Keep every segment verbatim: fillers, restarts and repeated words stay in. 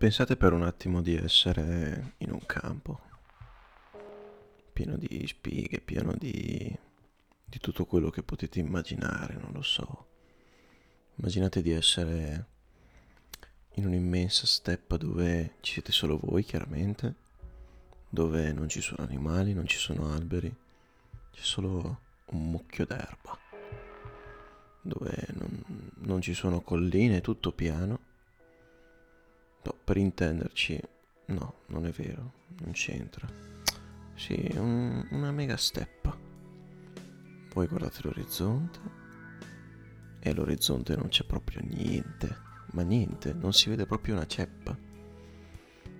Pensate per un attimo di essere in un campo, pieno di spighe, pieno di, di tutto quello che potete immaginare, non lo so. Immaginate di essere in un'immensa steppa dove ci siete solo voi, chiaramente, dove non ci sono animali, non ci sono alberi, c'è solo un mucchio d'erba, dove non, non ci sono colline, è tutto piano. No, per intenderci, no, non è vero, non c'entra. Sì, è un, una mega steppa. Voi guardate l'orizzonte e all'orizzonte non c'è proprio niente, ma niente, non si vede proprio una ceppa.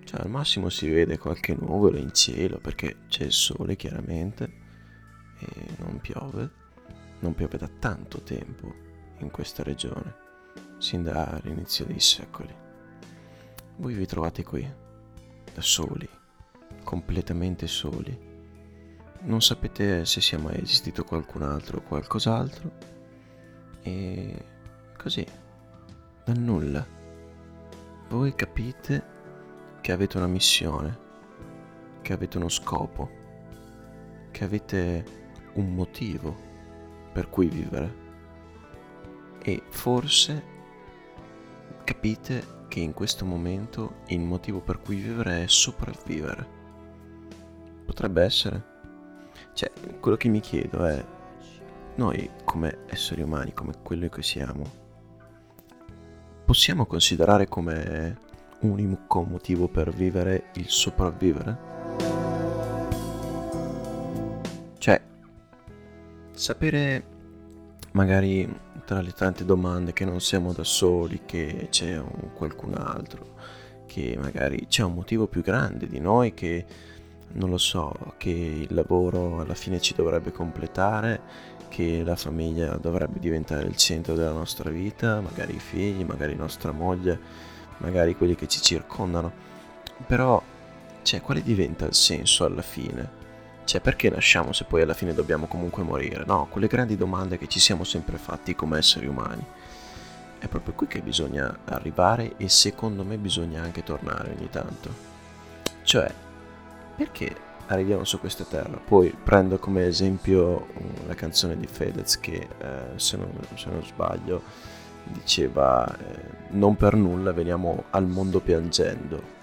Cioè, al massimo si vede qualche nuvola in cielo perché c'è il sole, chiaramente, e non piove. Non piove da tanto tempo in questa regione, sin dall'inizio dei secoli. Voi vi trovate qui, da soli, completamente soli. Non sapete se sia mai esistito qualcun altro o qualcos'altro. E così, dal nulla, voi capite che avete una missione, che avete uno scopo, che avete un motivo per cui vivere. E forse capite che in questo momento il motivo per cui vivere è sopravvivere. Potrebbe essere. Cioè, quello che mi chiedo è, noi come esseri umani, come quello che siamo, possiamo considerare come unico motivo per vivere il sopravvivere? Cioè, sapere magari, tra le tante domande, che non siamo da soli, che c'è un qualcun altro, che magari c'è un motivo più grande di noi, che non lo so, che il lavoro alla fine ci dovrebbe completare, che la famiglia dovrebbe diventare il centro della nostra vita, magari i figli, magari nostra moglie, magari quelli che ci circondano. Però, cioè, quale diventa il senso alla fine? Cioè, perché nasciamo se poi alla fine dobbiamo comunque morire? No, quelle grandi domande che ci siamo sempre fatti come esseri umani. È proprio qui che bisogna arrivare e secondo me bisogna anche tornare ogni tanto. Cioè, perché arriviamo su questa terra? Poi prendo come esempio la canzone di Fedez che, eh, se, non, se non sbaglio, diceva eh, non per nulla veniamo al mondo piangendo.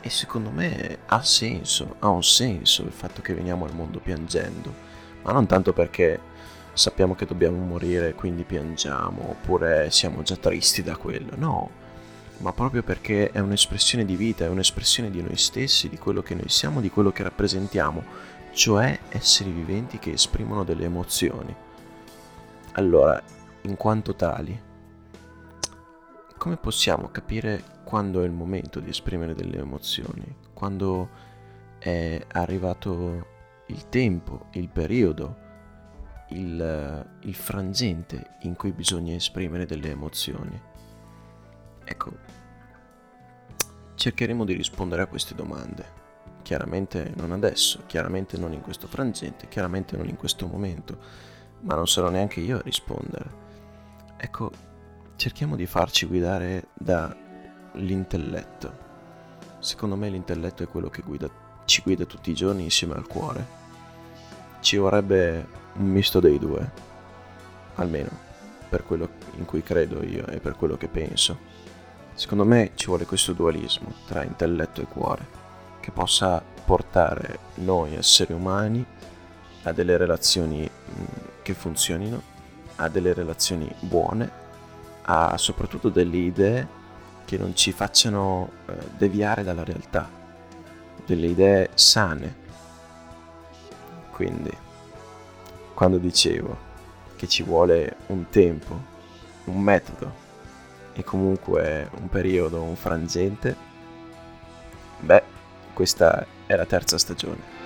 E secondo me ha senso, ha un senso il fatto che veniamo al mondo piangendo, ma non tanto perché sappiamo che dobbiamo morire quindi piangiamo oppure siamo già tristi da quello, no, ma proprio perché è un'espressione di vita, è un'espressione di noi stessi, di quello che noi siamo, di quello che rappresentiamo, cioè esseri viventi che esprimono delle emozioni. Allora, in quanto tali, come possiamo capire quando è il momento di esprimere delle emozioni, quando è arrivato il tempo, il periodo, il, il frangente in cui bisogna esprimere delle emozioni? Ecco, cercheremo di rispondere a queste domande, chiaramente non adesso, chiaramente non in questo frangente, chiaramente non in questo momento, ma non sarò neanche io a rispondere. Ecco, cerchiamo di farci guidare da l'intelletto. Secondo me l'intelletto è quello che guida, ci guida tutti i giorni insieme al cuore. Ci vorrebbe un misto dei due, almeno per quello in cui credo io e per quello che penso. Secondo me ci vuole questo dualismo tra intelletto e cuore, che possa portare noi esseri umani a delle relazioni che funzionino, a delle relazioni buone, a soprattutto delle idee che non ci facciano deviare dalla realtà, delle idee sane. Quindi, quando dicevo che ci vuole un tempo, un metodo e comunque un periodo, un frangente, beh, questa è la terza stagione.